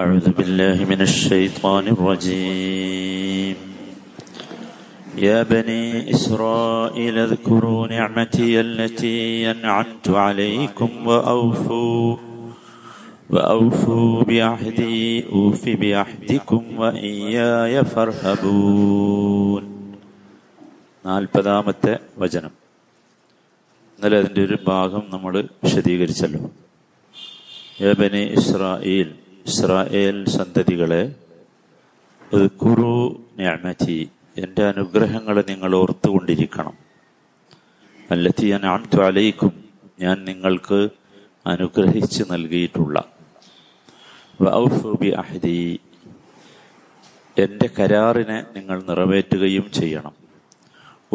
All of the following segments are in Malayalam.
أعوذ بالله من الشيطان الرجيم يا بني إسرائيل اذكروا نعمتي التي أنعمت عليكم وأوفوا بعهدي أوف بعهدكم وإياي فارهبون 40ാമത്തെ വചനം. ഇന്നലെ അതിൻ്റെ ഒരു ഭാഗം നമ്മൾ വിശദീകരിച്ചല്ലോ. യാ ബനി ഇസ്രായേൽ, ഇസ്രായേൽ സന്തതികളെ, ഇദ്കുറൂ നിഅമതി, എൻ്റെ അനുഗ്രഹങ്ങളെ നിങ്ങൾ ഓർത്തുകൊണ്ടിരിക്കണം. അല്ലതീ അൻഅംതു അലൈക്കും, ഞാൻ നിങ്ങൾക്ക് അനുഗ്രഹിച്ച് നൽകിയിട്ടുള്ള, വഔഫു ബിഅഹ്ദി, എൻ്റെ കരാറിനെ നിങ്ങൾ നിറവേറ്റുകയും ചെയ്യണം.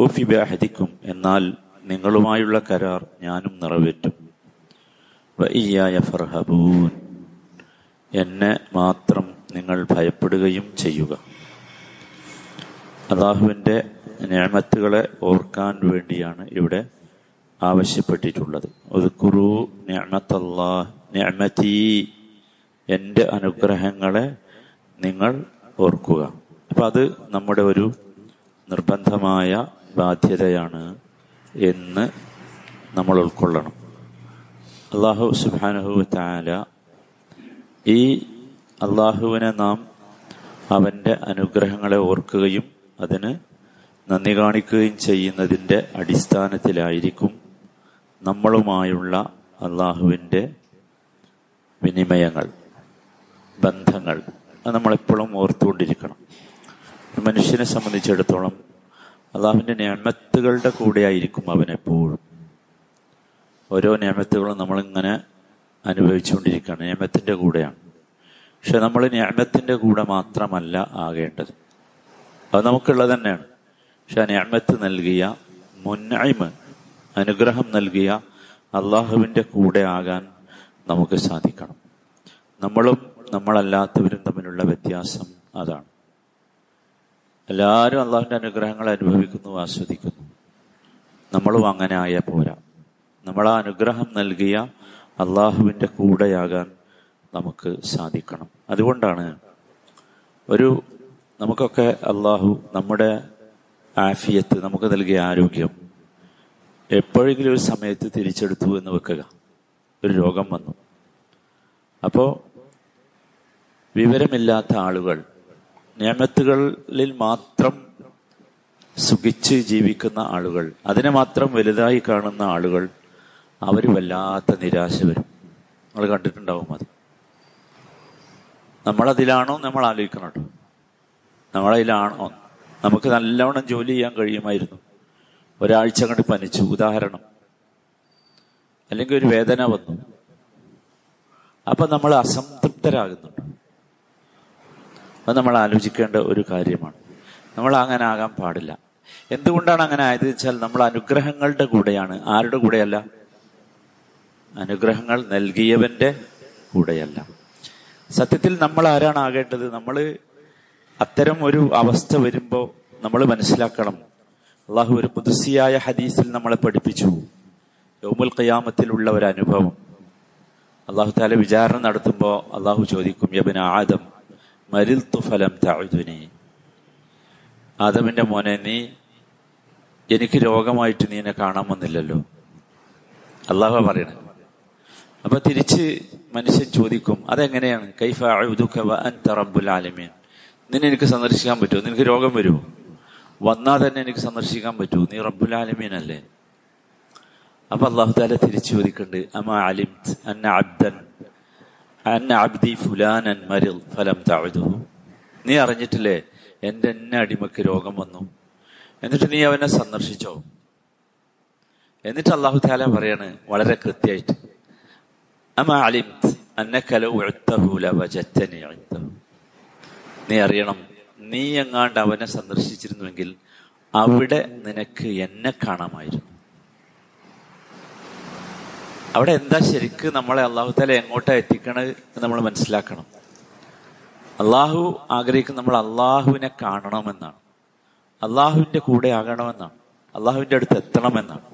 ഊഫി ബിഅഹ്ദിക്കും, എന്നാൽ നിങ്ങളുമായുള്ള കരാർ ഞാനും നിറവേറ്റും. വഇയ്യായ ഫർഹബൂൻ, എന്നെ മാത്രം നിങ്ങൾ ഭയപ്പെടുകയും ചെയ്യുക. അല്ലാഹുവിൻ്റെ നിഅമത്തുകളെ ഓർക്കാൻ വേണ്ടിയാണ് ഇവിടെ ആവശ്യപ്പെട്ടിട്ടുള്ളത്. ഉദ്കുറൂ നിഅമത്തല്ലാഹ് നിഅമതി, എൻ്റെ അനുഗ്രഹങ്ങളെ നിങ്ങൾ ഓർക്കുക. അപ്പം അത് നമ്മുടെ ഒരു നിർബന്ധമായ ബാധ്യതയാണ് എന്ന് നമ്മൾ ഉൾക്കൊള്ളണം. അല്ലാഹു സുബ്ഹാനഹു വ തആല, ഈ അല്ലാഹുവിനെ നാം അവൻ്റെ അനുഗ്രഹങ്ങളെ ഓർക്കുകയും അതിന് നന്ദി കാണിക്കുകയും ചെയ്യുന്നതിൻ്റെ അടിസ്ഥാനത്തിലായിരിക്കും നമ്മളുമായുള്ള അല്ലാഹുവിൻ്റെ വിനിമയങ്ങൾ, ബന്ധങ്ങൾ. അത് നമ്മളെപ്പോഴും ഓർത്തുകൊണ്ടിരിക്കണം. മനുഷ്യനെ സംബന്ധിച്ചിടത്തോളം അള്ളാഹുവിൻ്റെ നിഅമത്തുകളുടെ കൂടെ ആയിരിക്കും അവനെപ്പോഴും. ഓരോ നിഅമത്തുകളും നമ്മളിങ്ങനെ അനുഭവിച്ചുകൊണ്ടിരിക്കുകയാണ്, നിഅമത്തിൻ്റെ കൂടെയാണ്. പക്ഷെ നമ്മൾ നിഅമത്തിൻ്റെ കൂടെ മാത്രമല്ല ആകേണ്ടത്, അത് നമുക്കുള്ളത് തന്നെയാണ്. പക്ഷെ ആ നിഅമത്ത് നൽകിയ മുൻഇമ്, അനുഗ്രഹം നൽകിയ അള്ളാഹുവിൻ്റെ കൂടെ ആകാൻ നമുക്ക് സാധിക്കണം. നമ്മളും നമ്മളല്ലാത്തവരും തമ്മിലുള്ള വ്യത്യാസം അതാണ്. എല്ലാവരും അള്ളാഹുവിൻ്റെ അനുഗ്രഹങ്ങൾ അനുഭവിക്കുന്നു, ആസ്വദിക്കുന്നു. നമ്മളും അങ്ങനെ ആയാൽ പോരാ. നമ്മൾ ആ അനുഗ്രഹം നൽകിയ അള്ളാഹുവിൻ്റെ കൂടെയാകാൻ നമുക്ക് സാധിക്കണം. അതുകൊണ്ടാണ് നമുക്കൊക്കെ അള്ളാഹു നമ്മുടെ ആഫിയത്ത്, നമുക്ക് നൽകിയ ആരോഗ്യം എപ്പോഴെങ്കിലും ഒരു സമയത്ത് തിരിച്ചെടുത്തു എന്ന് വെക്കുക. ഒരു രോഗം വന്നു, അപ്പോൾ വിവരമില്ലാത്ത ആളുകൾ നിഅമത്തുകളിൽ മാത്രം സുഖിച്ച് ജീവിക്കുന്ന ആളുകൾ, അതിനെ മാത്രം വലുതായി കാണുന്ന ആളുകൾ, അവർ വല്ലാത്ത നിരാശ വരും. നമ്മൾ കണ്ടിട്ടുണ്ടാവും. അത് നമ്മളതിലാണോ നമ്മൾ ആലോചിക്കണം. കേട്ടോ, നമ്മളതിലാണോ? നമുക്ക് നല്ലവണ്ണം ജോലി ചെയ്യാൻ കഴിയുമായിരുന്നു, ഒരാഴ്ച കണ്ട് പനിച്ചു, ഉദാഹരണം. അല്ലെങ്കിൽ ഒരു വേദന വന്നു, അപ്പം നമ്മൾ അസംതൃപ്തരാകുന്നുണ്ട്. അത് നമ്മൾ ആലോചിക്കേണ്ട ഒരു കാര്യമാണ്. നമ്മൾ അങ്ങനെ ആകാൻ പാടില്ല. എന്തുകൊണ്ടാണ് അങ്ങനെ ആയത് വെച്ചാൽ, നമ്മൾ അനുഗ്രഹങ്ങളുടെ കൂടെയാണ്, ആരുടെ കൂടെയല്ല, അനുഗ്രഹങ്ങൾ നൽകിയവൻ്റെ കൂടെയല്ല. സത്യത്തിൽ നമ്മൾ ആരാണ് ആകേണ്ടത്? നമ്മൾ അത്തരം ഒരു അവസ്ഥ വരുമ്പോൾ നമ്മൾ മനസ്സിലാക്കണം, അള്ളാഹു ഒരു ഖുദ്സിയായ ഹദീസിൽ നമ്മളെ പഠിപ്പിച്ചു, യൗമുൽ ഖിയാമത്തിലുള്ള ഒരു അനുഭവം. അള്ളാഹു തആല വിചാരണ നടത്തുമ്പോൾ അള്ളാഹു ചോദിക്കും, യാ ബനി ആദം മരിൽതു ഫലം തഅുദുനി, ആദമിന്റെ മോനെ, നീ എനിക്ക് രോഗമായിട്ട് നീ എന്നെ കാണാൻ വന്നില്ലല്ലോ, അല്ലാഹു പറയണേ. അപ്പൊ തിരിച്ച് മനുഷ്യൻ ചോദിക്കും, അതെങ്ങനെയാണ്? കൈഫ അഉദുക വ അൻത റബ്ബുൽ ആലമീൻ, നിന്നെ എനിക്ക് സന്ദർശിക്കാൻ പറ്റുമോ? നിനക്ക് രോഗം വരുമോ? വന്നാൽ തന്നെ എനിക്ക് സന്ദർശിക്കാൻ പറ്റുമോ? നീ റബ്ബുൽ ആലമീൻ അല്ലേ? അപ്പൊ അല്ലാഹു തആല തിരിച്ചു ചോദിക്കുന്നുണ്ട്, അമാ അലിംത അന്ന അബ്ദൻ അബ്ദി ഫുലാനൻ മരിൽ ഫലം തഅുദുഹു, നീ അറിഞ്ഞിട്ടില്ലേ എൻ്റെ അടിമക്ക് രോഗം വന്നു, എന്നിട്ട് നീ അവനെ സന്ദർശിച്ചോ? എന്നിട്ട് അല്ലാഹു തആല പറയാണ് വളരെ കൃത്യമായിട്ട്, അമാ അലിംത അന്നക ലൗ ഉതഹു ലവജതനി ഇൻദഹു, നീ അറിയണം, നീ എങ്ങാണ്ട് അവനെ സന്ദർശിച്ചിരുന്നുവെങ്കിൽ അവിടെ നിനക്ക് എന്നെ കാണാമായിരുന്നു. അവിടെ എന്താ ശരിക്ക് നമ്മളെ അല്ലാഹു തആല എങ്ങോട്ടാണ് എത്തിക്കണത് എന്ന് നമ്മൾ മനസ്സിലാക്കണം. അല്ലാഹു ആഗ്രഹിക്കുന്ന നമ്മൾ അല്ലാഹുവിനെ കാണണമെന്നാണ്, അല്ലാഹുവിൻ്റെ കൂടെ ആകണമെന്നാണ്, അല്ലാഹുവിൻ്റെ അടുത്ത് എത്തണമെന്നാണ്.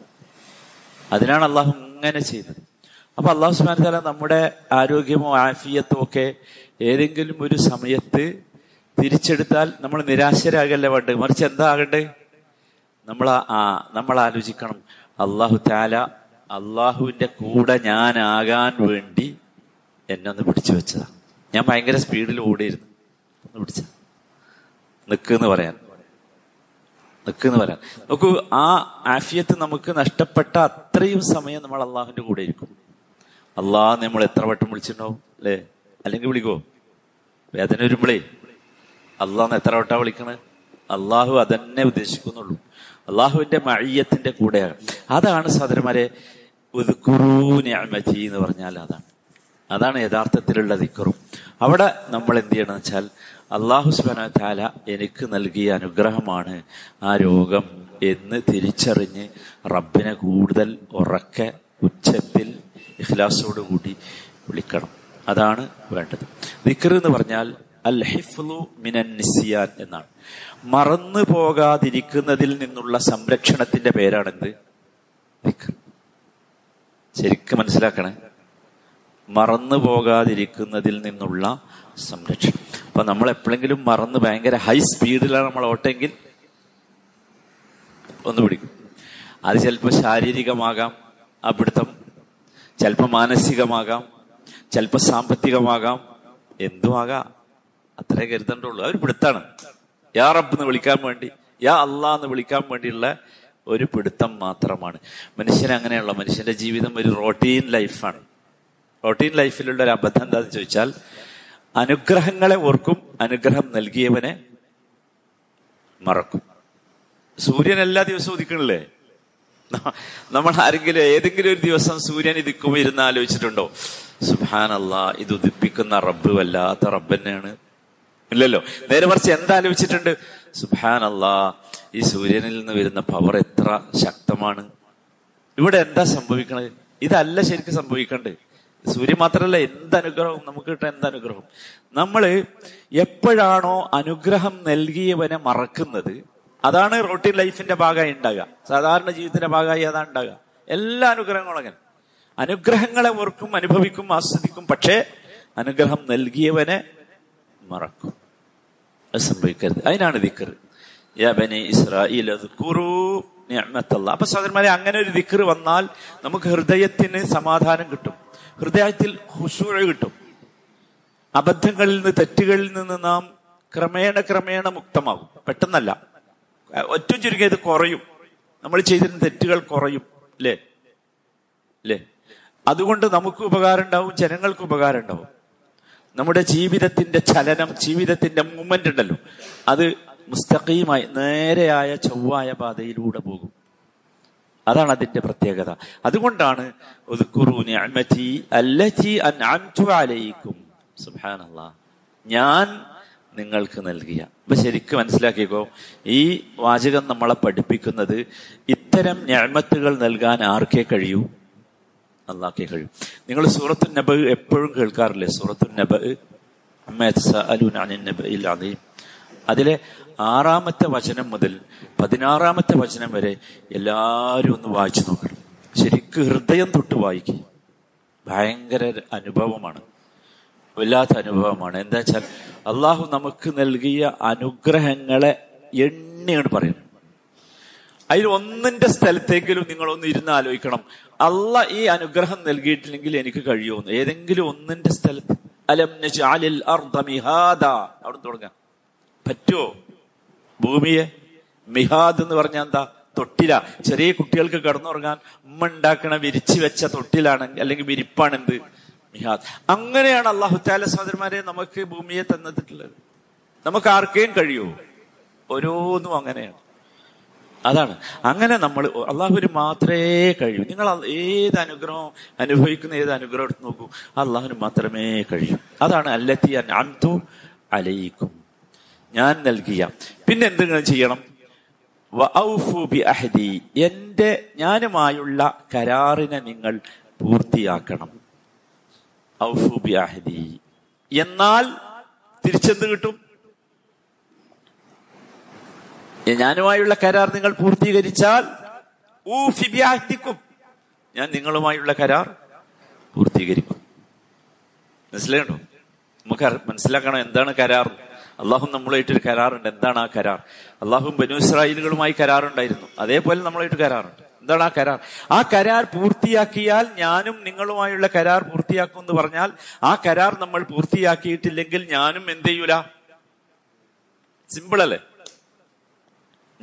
അതിനാണ് അല്ലാഹു ഇങ്ങനെ ചെയ്തത്. അപ്പൊ അള്ളാഹു സുബ്ഹാനഹു വ തആല നമ്മുടെ ആരോഗ്യമോ ആഫിയത്തോ ഒക്കെ ഏതെങ്കിലും ഒരു സമയത്ത് തിരിച്ചെടുത്താൽ നമ്മൾ നിരാശരാകല്ല വേണ്ടേ, മറിച്ച് എന്താ ആകണ്ടേ? നമ്മൾ ആലോചിക്കണം, അള്ളാഹു തആല അള്ളാഹുവിന്റെ കൂടെ ഞാനാകാൻ വേണ്ടി എന്നെ ഒന്ന് പിടിച്ചു വെച്ചതാ. ഞാൻ ഭയങ്കര സ്പീഡിൽ ഓടിയിരുന്നു, ഒന്ന് പിടിച്ച നിൽക്കുന്ന് പറയാൻ നോക്കൂ, ആ ആഫിയത്ത് നമുക്ക് നഷ്ടപ്പെട്ട അത്രയും സമയം നമ്മൾ അള്ളാഹുവിന്റെ കൂടെ ഇരിക്കും. അള്ളാഹ് നമ്മൾ എത്ര വട്ടം വിളിച്ചിട്ടുണ്ടാവും അല്ലേ? അല്ലെങ്കിൽ വിളിക്കോ? വേദന വരുമ്പോളേ അള്ളാഹ് എത്ര വട്ടാ വിളിക്കണേ? അള്ളാഹു അതന്നെ ഉദ്ദേശിക്കുന്നുള്ളൂ, അള്ളാഹുവിന്റെ മഅയ്യത്തിന്റെ കൂടെയാണ്. അതാണ് സഹോദരന്മാരെ ഉദ്കുറൂ നിഅമതി എന്ന് പറഞ്ഞാൽ അതാണ് യഥാർത്ഥത്തിലുള്ള ദിക്റും. അവിടെ നമ്മൾ എന്ത് ചെയ്യണമെന്ന് വെച്ചാൽ അള്ളാഹു സുബ്ഹാനഹു വ തആല എനിക്ക് നൽകിയ അനുഗ്രഹമാണ് ആ രോഗം എന്ന് തിരിച്ചറിഞ്ഞ് റബ്ബിനെ കൂടുതൽ ഉറക്കെ ഉച്ചത്തിൽ ഇഖ്ലാസോടുകൂടി വിളിക്കണം. അതാണ് വേണ്ടത്. ദിക്ർ എന്ന് പറഞ്ഞാൽ അൽ ഹിഫ്ളു മിനൻ നിസ്യാൻ എന്നാണ്. മറന്നു പോകാതിരിക്കുന്നതിൽ നിന്നുള്ള സംരക്ഷണത്തിന്റെ പേരാണെന്ത്? ദിക്ർ. ശരിക്കും മനസ്സിലാക്കണേ, മറന്നു പോകാതിരിക്കുന്നതിൽ നിന്നുള്ള സംരക്ഷണം. അപ്പൊ നമ്മൾ എപ്പോഴെങ്കിലും മറന്ന് ഭയങ്കര ഹൈ സ്പീഡിലാണ് നമ്മൾ ഓട്ടെങ്കിൽ ഒന്ന് പിടിക്കും. അത് ചിലപ്പോൾ ശാരീരികമാകാം ആ പിടുത്തം, ചിലപ്പോൾ മാനസികമാകാം, ചിലപ്പോൾ സാമ്പത്തികമാകാം, എന്തുമാകാം. അത്രേ കരുതണ്ടുള്ളൂ. അതൊരു പിടുത്താണ്, യാ റബ്ബ് എന്ന് വിളിക്കാൻ വേണ്ടി, യാ അല്ലാഹ് എന്ന് വിളിക്കാൻ വേണ്ടിയുള്ള ഒരു പിടുത്തം മാത്രമാണ്. മനുഷ്യനങ്ങനെയുള്ള മനുഷ്യന്റെ ജീവിതം ഒരു റൊട്ടീൻ ലൈഫാണ്. റൊട്ടീൻ ലൈഫിലുള്ള ഒരു അബദ്ധം എന്താണെന്ന് ചോദിച്ചാൽ അനുഗ്രഹങ്ങളെ ഓർക്കും, അനുഗ്രഹം നൽകിയവനെ മറക്കും. സൂര്യൻ എല്ലാ ദിവസവും ഉദിക്കണില്ലേ? നമ്മൾ ആരെങ്കിലും ഏതെങ്കിലും ഒരു ദിവസം സൂര്യൻ ഇതിക്കുമ്പോൾ ഇരുന്ന് ആലോചിച്ചിട്ടുണ്ടോ, സുബ്ഹാനല്ലാഹ് ഇത് ഉദിപ്പിക്കുന്ന റബ്ബ് വല്ലാത്ത റബ്ബ് തന്നെയാണ്? ഇല്ലല്ലോ. നേരെ മറിച്ച് എന്താലോചിച്ചിട്ടുണ്ട്, സുബ്ഹാനല്ലാഹ് ഈ സൂര്യനിൽ നിന്ന് വരുന്ന പവർ എത്ര ശക്തമാണ്. ഇവിടെ എന്താ സംഭവിക്കണത്? ഇതല്ല ശരിക്കും സംഭവിക്കണ്ടേ. സൂര്യൻ മാത്രമല്ല, എന്തനുഗ്രഹവും നമുക്ക് കിട്ടാൻ, എന്തനുഗ്രഹവും. നമ്മള് എപ്പോഴാണോ അനുഗ്രഹം നൽകിയവനെ മറക്കുന്നത്, അതാണ് റൊട്ടീൻ ലൈഫിന്റെ ഭാഗമായി ഉണ്ടാകുക, സാധാരണ ജീവിതത്തിന്റെ ഭാഗമായി അതാണ് ഉണ്ടാകുക. എല്ലാ അനുഗ്രഹങ്ങളും അങ്ങനെ അനുഗ്രഹങ്ങളെ ഓർക്കും, അനുഭവിക്കും, ആസ്വദിക്കും, പക്ഷേ അനുഗ്രഹം നൽകിയവനെ മറക്കും. അത് സംഭവിക്കരുത്. അതിനാണ് ദിക്ർ. യാ ബനി ഇസ്രായീൽ അസ്കുറൂ നിഅമത്തല്ലാ. അപ്പൊ സഹോദരന്മാരെ, അങ്ങനെ ഒരു ദിക്ർ വന്നാൽ നമുക്ക് ഹൃദയത്തിന് സമാധാനം കിട്ടും, ഹൃദയത്തിൽ ഖുശൂഅ് കിട്ടും. അബദ്ധങ്ങളിൽ നിന്ന്, തെറ്റുകളിൽ നിന്ന് നാം ക്രമേണ മുക്തമാകും. പെട്ടെന്നല്ല, ഒറ്റ ചുരുങ്ങിയത് കുറയും. നമ്മൾ ചെയ്തിരുന്ന തെറ്റുകൾ കുറയും അല്ലേ? അതുകൊണ്ട് നമുക്ക് ഉപകാരം ഉണ്ടാവും, ജനങ്ങൾക്ക് ഉപകാരം ഉണ്ടാവും. നമ്മുടെ ജീവിതത്തിന്റെ ചലനം, ജീവിതത്തിന്റെ മൂവ്മെന്റ് ഉണ്ടല്ലോ, അത് മുസ്തഖീമായി നേരെയായ ചൊവ്വായ പാതയിലൂടെ പോകും. അതാണ് അതിന്റെ പ്രത്യേകത. അതുകൊണ്ടാണ് ഉദ്കുറൂ നിഅമതി അല്ലതി അൻഅംതു അലൈക്കും. സുബ്ഹാനല്ലാഹ്, ഞാൻ നിങ്ങൾക്ക് നൽകിയ. അപ്പൊ ശരിക്കും മനസ്സിലാക്കിക്കോ, ഈ വാചകം നമ്മളെ പഠിപ്പിക്കുന്നത് ഇത്തരം നിഅമത്തുകൾ നൽകാൻ ആർക്കേ കഴിയൂ? അല്ലാഹ്ക്കേ കഴിയൂ. നിങ്ങൾ സൂറത്തുൻ നബഅ് എപ്പോഴും കേൾക്കാറില്ലേ? സൂറത്തുൻ നബഅ് അമ്മ യതസഅലൂന അനിൻ നബഇൽ അദീം, അതിലെ 6ാമത്തെ വചനം മുതൽ 16ാമത്തെ വചനം വരെ എല്ലാവരും ഒന്ന് വായിച്ചു നോക്കണം. ശരിക്കും ഹൃദയം തൊട്ട് വായിക്കുക. ഭയങ്കര അനുഭവമാണ്, വല്ലാത്ത അനുഭവമാണ്. എന്താ വെച്ചാൽ അള്ളാഹു നമുക്ക് നൽകിയ അനുഗ്രഹങ്ങളെ എണ്ണിയാണ് പറയുന്നത്. അതിൽ ഒന്നിന്റെ സ്ഥലത്തേക്കിലും നിങ്ങളൊന്ന് ഇരുന്ന് ആലോചിക്കണം, അള്ളാഹ് ഈ അനുഗ്രഹം നൽകിയിട്ടില്ലെങ്കിൽ എനിക്ക് കഴിയുമെന്ന്. ഏതെങ്കിലും ഒന്നിന്റെ സ്ഥലത്ത് അലം നജ്അലിൽ അർദ മിഹാദ, അവിടെ തുടങ്ങാം. പറ്റുമോ? ഭൂമിയെ മിഹാദ് എന്ന് പറഞ്ഞാൽ എന്താ? തൊട്ടില. ചെറിയ കുട്ടികൾക്ക് കിടന്നുറങ്ങാൻ ഉമ്മ ഉണ്ടാക്കണ വിരിച്ചു വെച്ച തൊട്ടിലാണ്, അല്ലെങ്കിൽ വിരിപ്പാണെന്ത് മിഹാദ്. അങ്ങനെയാണ് അല്ലാഹു തആല സഹോദരന്മാരെ നമുക്ക് ഭൂമിയെ തന്നിട്ടുള്ളത്. നമുക്ക് ആർക്കേം കഴിയുമോ? ഓരോന്നും അങ്ങനെയാണ്. അതാണ് അങ്ങനെ നമ്മൾ അള്ളാഹുവിന് മാത്രമേ കഴിയൂ. നിങ്ങൾ ഏത് അനുഗ്രഹം അനുഭവിക്കുന്ന ഏത് അനുഗ്രഹം എടുത്ത് നോക്കൂ, അള്ളാഹുവിന് മാത്രമേ കഴിയൂ. അതാണ് അല്ലതി അൻഅംതു അലൈക്കും, ഞാൻ നൽകിയ. പിന്നെ എന്തെങ്കിലും ചെയ്യണം. വഔഫു ബി അഹ്ദി, എന്റെ ഞാനുമായുള്ള കരാറിനെ നിങ്ങൾ പൂർത്തിയാക്കണം. ഔഫു ബി അഹ്ദി, എന്നാൽ തിരിച്ചെന്ത് കിട്ടും? ഞാനുമായുള്ള കരാർ നിങ്ങൾ പൂർത്തീകരിച്ചാൽ ഊഫി ബി അഹ്ദിക്കും, ഞാൻ നിങ്ങളുമായുള്ള കരാർ പൂർത്തീകരിക്കും. മനസ്സിലായോ? നമുക്ക് മനസ്സിലാക്കണം എന്താണ് കരാർ. അള്ളാഹു നമ്മളായിട്ടൊരു കരാറുണ്ട്. എന്താണ് ആ കരാർ? അള്ളാഹു ബനൂ ഇസ്രായേലുകളുമായി കരാറുണ്ടായിരുന്നു, അതേപോലെ നമ്മളായിട്ട് കരാറുണ്ട്. എന്താണ് ആ കരാർ? ആ കരാർ പൂർത്തിയാക്കിയാൽ ഞാനും നിങ്ങളുമായുള്ള കരാർ പൂർത്തിയാക്കും എന്ന് പറഞ്ഞാൽ ആ കരാർ നമ്മൾ പൂർത്തിയാക്കിയിട്ടില്ലെങ്കിൽ ഞാനും എന്ത് ചെയ്യൂല. സിമ്പിൾ അല്ലേ?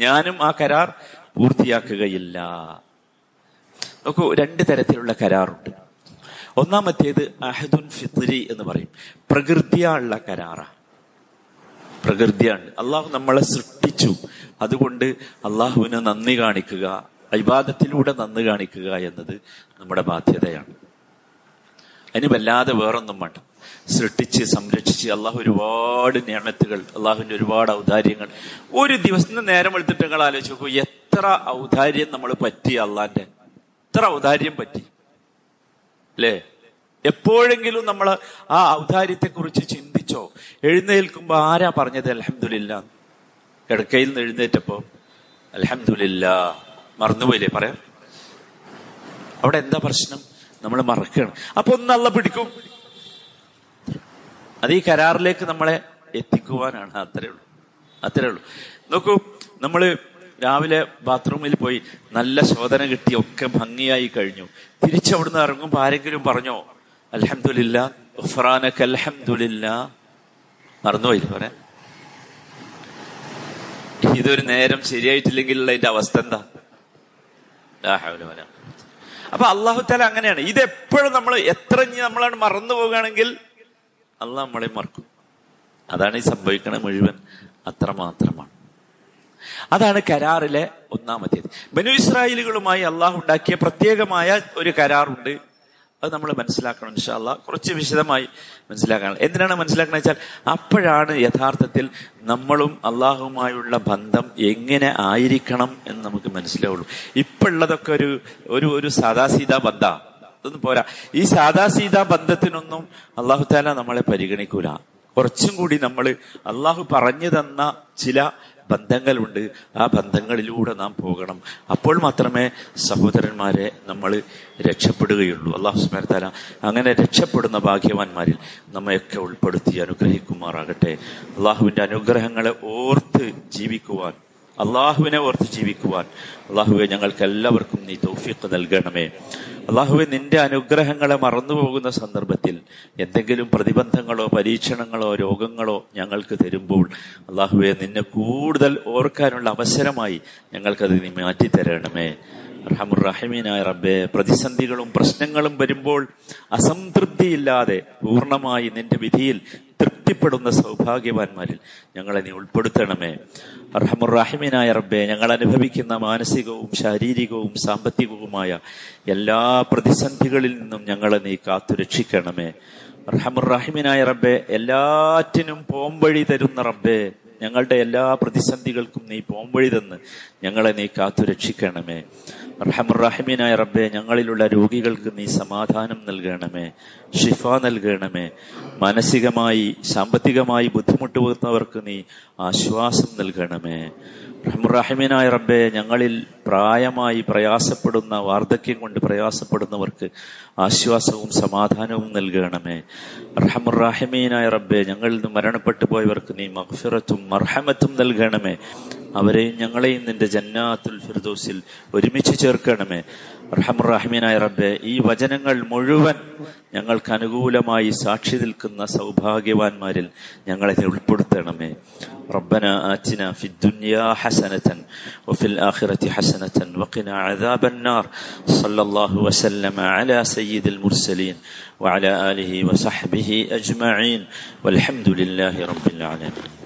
ഞാനും ആ കരാർ പൂർത്തിയാക്കുകയില്ല. നോക്കൂ, രണ്ട് തരത്തിലുള്ള കരാറുണ്ട്. ഒന്നാമത്തേത് അഹദുൻ ഫിത്രി എന്ന് പറയും. പ്രകൃതിയുള്ള കരാറാണ്. പ്രകൃതിയാണ്. അള്ളാഹു നമ്മളെ സൃഷ്ടിച്ചു, അതുകൊണ്ട് അള്ളാഹുവിന് നന്ദി കാണിക്കുക, ഇബാദത്തിലൂടെ നന്ദി കാണിക്കുക എന്നത് നമ്മുടെ ബാധ്യതയാണ്. അതിന് വല്ലാതെ വേറൊന്നും വേണ്ട. സൃഷ്ടിച്ച് സംരക്ഷിച്ച് അള്ളാഹു ഒരുപാട് നിയമത്തുകൾ, അള്ളാഹുവിൻ്റെ ഒരുപാട് ഔദാര്യങ്ങൾ. ഒരു ദിവസം നേരം എടുത്തിട്ട് നിങ്ങൾ ആലോചിച്ച് നോക്കൂ, എത്ര ഔദാര്യം നമ്മൾ പറ്റി അള്ളാഹിൻ്റെ, എത്ര ഔദാര്യം പറ്റി അല്ലേ? എപ്പോഴെങ്കിലും നമ്മൾ ആ ഔദാര്യത്തെക്കുറിച്ച് ചിന്തിച്ചോ? എഴുന്നേൽക്കുമ്പോൾ ആരാ പറഞ്ഞത് അൽഹംദുലില്ലാ? കിടക്കയിൽ നിന്ന് എഴുന്നേറ്റപ്പോൾ അൽഹംദുലില്ലാ മറന്നുപോയില്ലേ പറയാം? അവിടെ എന്താ പ്രശ്നം? നമ്മൾ മറക്കണം. അപ്പൊ ഒന്നല്ല പിടിക്കും. അത് ഈ കരാറിലേക്ക് നമ്മളെ എത്തിക്കുവാനാണ്. അത്രേ ഉള്ളൂ, അത്രേ ഉള്ളൂ. നോക്കൂ, നമ്മള് രാവിലെ ബാത്റൂമിൽ പോയി നല്ല ശോധന കിട്ടി, ഒക്കെ ഭംഗിയായി കഴിഞ്ഞു. തിരിച്ചവിടുന്ന് ഇറങ്ങുമ്പോൾ ആരെങ്കിലും പറഞ്ഞോ അൽഹംദുലില്ലാ ഗുഫ്റാനക അൽഹംദുലില്ലാ? മറന്നുപോയില്ലേ പറയാം? ഇതൊരു നേരം ശരിയായിട്ടില്ലെങ്കിൽ അതിന്റെ അവസ്ഥ എന്താ? അപ്പൊ അള്ളാഹു തആല അങ്ങനെയാണ്. ഇതെപ്പോഴും നമ്മൾ എത്ര നമ്മളാണ് മറന്നു പോകുകയാണെങ്കിൽ അള്ളാഹ് നമ്മളെ മറക്കും. അതാണ് ഈ സംഭവിക്കണ മുഴുവൻ. അത്ര മാത്രമാണ്. അതാണ് കരാറിലെ ഒന്നാമത്തേത്. ബനൂ ഇസ്രായേലുകളുമായി അള്ളാഹു ഉണ്ടാക്കിയ പ്രത്യേകമായ ഒരു കരാറുണ്ട്. അത് നമ്മൾ മനസ്സിലാക്കണം ഇൻഷാ അള്ളാഹ്. കുറച്ച് വിശദമായി മനസ്സിലാക്കണം. എന്തിനാണ് മനസ്സിലാക്കണം വെച്ചാൽ അപ്പോഴാണ് യഥാർത്ഥത്തിൽ നമ്മളും അള്ളാഹുമായുള്ള ബന്ധം എങ്ങനെ ആയിരിക്കണം എന്ന് നമുക്ക് മനസ്സിലാവുള്ളൂ. ഇപ്പോഴുള്ളതൊക്കെ ഒരു ഒരു ഒരു സാദാസീദാ ബന്ധ, അതൊന്നും പോരാ. ഈ സാദാസീദാ ബന്ധത്തിനൊന്നും അള്ളാഹു തആല നമ്മളെ പരിഗണിക്കൂല. കുറച്ചും കൂടി നമ്മൾ അള്ളാഹു പറഞ്ഞു തന്ന ചില ബന്ധങ്ങളുണ്ട്, ആ ബന്ധങ്ങളിലൂടെ നാം പോകണം. അപ്പോൾ മാത്രമേ സഹോദരന്മാരെ നമ്മൾ രക്ഷപ്പെടുകയുള്ളൂ. അല്ലാഹു സുബ്ഹാനഹു വ തആല അങ്ങനെ രക്ഷപ്പെടുന്ന ഭാഗ്യവാന്മാരിൽ നമ്മയൊക്കെ ഉൾപ്പെടുത്തി അനുഗ്രഹിക്കുമാറാകട്ടെ. അള്ളാഹുവിൻ്റെ അനുഗ്രഹങ്ങളെ ഓർത്ത് ജീവിക്കുവാൻ, അള്ളാഹുവിനെ ഓർത്ത് ജീവിക്കുവാൻ അള്ളാഹുവെ ഞങ്ങൾക്ക് എല്ലാവർക്കും നീ തൗഫീഖ് നൽകണമേ. അള്ളാഹുവെ, നിന്റെ അനുഗ്രഹങ്ങളെ മറന്നുപോകുന്ന സന്ദർഭത്തിൽ എന്തെങ്കിലും പ്രതിബന്ധങ്ങളോ പരീക്ഷണങ്ങളോ രോഗങ്ങളോ ഞങ്ങൾക്ക് തരുമ്പോൾ അള്ളാഹുവെ, നിന്നെ കൂടുതൽ ഓർക്കാനുള്ള അവസരമായി ഞങ്ങൾക്കത് നീ മാറ്റിത്തരണമേ. അർഹമുർ റഹീമീനായ റബ്ബേ, പ്രതിസന്ധികളും പ്രശ്നങ്ങളും വരുമ്പോൾ അസംതൃപ്തിയില്ലാതെ പൂർണ്ണമായി നിന്റെ വിധിയിൽ തൃപ്തിപ്പെടുന്ന സൗഭാഗ്യവാന്മാരിൽ ഞങ്ങളെ നീ ഉൾപ്പെടുത്തണമേ. അർഹമുർ റഹീമീനായ റബ്ബേ, ഞങ്ങൾ അനുഭവിക്കുന്ന മാനസികവും ശാരീരികവും സാമ്പത്തികവുമായ എല്ലാ പ്രതിസന്ധികളിൽ നിന്നും ഞങ്ങളെ നീ കാത്തുരക്ഷിക്കണമേ. അർഹമുർ റഹീമീനായ റബ്ബേ, എല്ലാറ്റിനും പോംവഴി തരുന്ന റബ്ബേ, ഞങ്ങളുടെ എല്ലാ പ്രതിസന്ധികൾക്കും നീ പോംവഴി തന്ന് ഞങ്ങളെ നീ കാത്തുരക്ഷിക്കണമേ. അർഹമുർ റഹീമീനായ റബ്ബേ, ഞങ്ങളിലുള്ള രോഗികൾക്ക് നീ സമാധാനം നൽകണമേ, ഷിഫ നൽകണമേ. മാനസികമായി സാമ്പത്തികമായി ബുദ്ധിമുട്ടുന്നവർക്ക് നീ ആശ്വാസം നൽകണമേ. അർഹമുർ റഹീമീനായ റബ്ബേ, ഞങ്ങളിൽ പ്രായമായി പ്രയാസപ്പെടുന്ന, വാർദ്ധക്യം കൊണ്ട് പ്രയാസപ്പെടുന്നവർക്ക് ആശ്വാസവും സമാധാനവും നൽകണമേ. അർഹമുർ റഹീമീനായ റബ്ബേ, ഞങ്ങളിൽ നിന്ന് മരണപ്പെട്ടു പോയവർക്ക് നീ മഗ്ഫിറത്തും മർഹമത്തും നൽകണമേ. അവരെയും ഞങ്ങളെയും നിന്റെ ജന്നാത്തുൽ ഫിർദൗസിൽ ഒരുമിച്ച് ചേർക്കണമേ. അർഹമുർ റഹീമീനായ റബ്ബേ, ഈ വചനങ്ങൾ മുഴുവൻ ഞങ്ങൾക്ക് അനുകൂലമായി സാക്ഷി നിൽക്കുന്ന സൗഭാഗ്യവാന്മാരിൽ ഞങ്ങളെ ഉൾപ്പെടുത്തണമേ. റബ്ബന ആതിനാ ഫിദ്ദുനിയാ ഹസനതൻ വഫിൽ ആഖിറതി ഹസനതൻ വഖിനാ അദാബന്നാർ. സല്ലല്ലാഹു വസല്ലമ അലാ സയ്യിദിൽ മുർസലീൻ വഅലാ ആലിഹി വസഹ്ബിഹി അജ്മഈൻ വൽഹംദുലില്ലാഹി റബ്ബിൽ ആലമീൻ.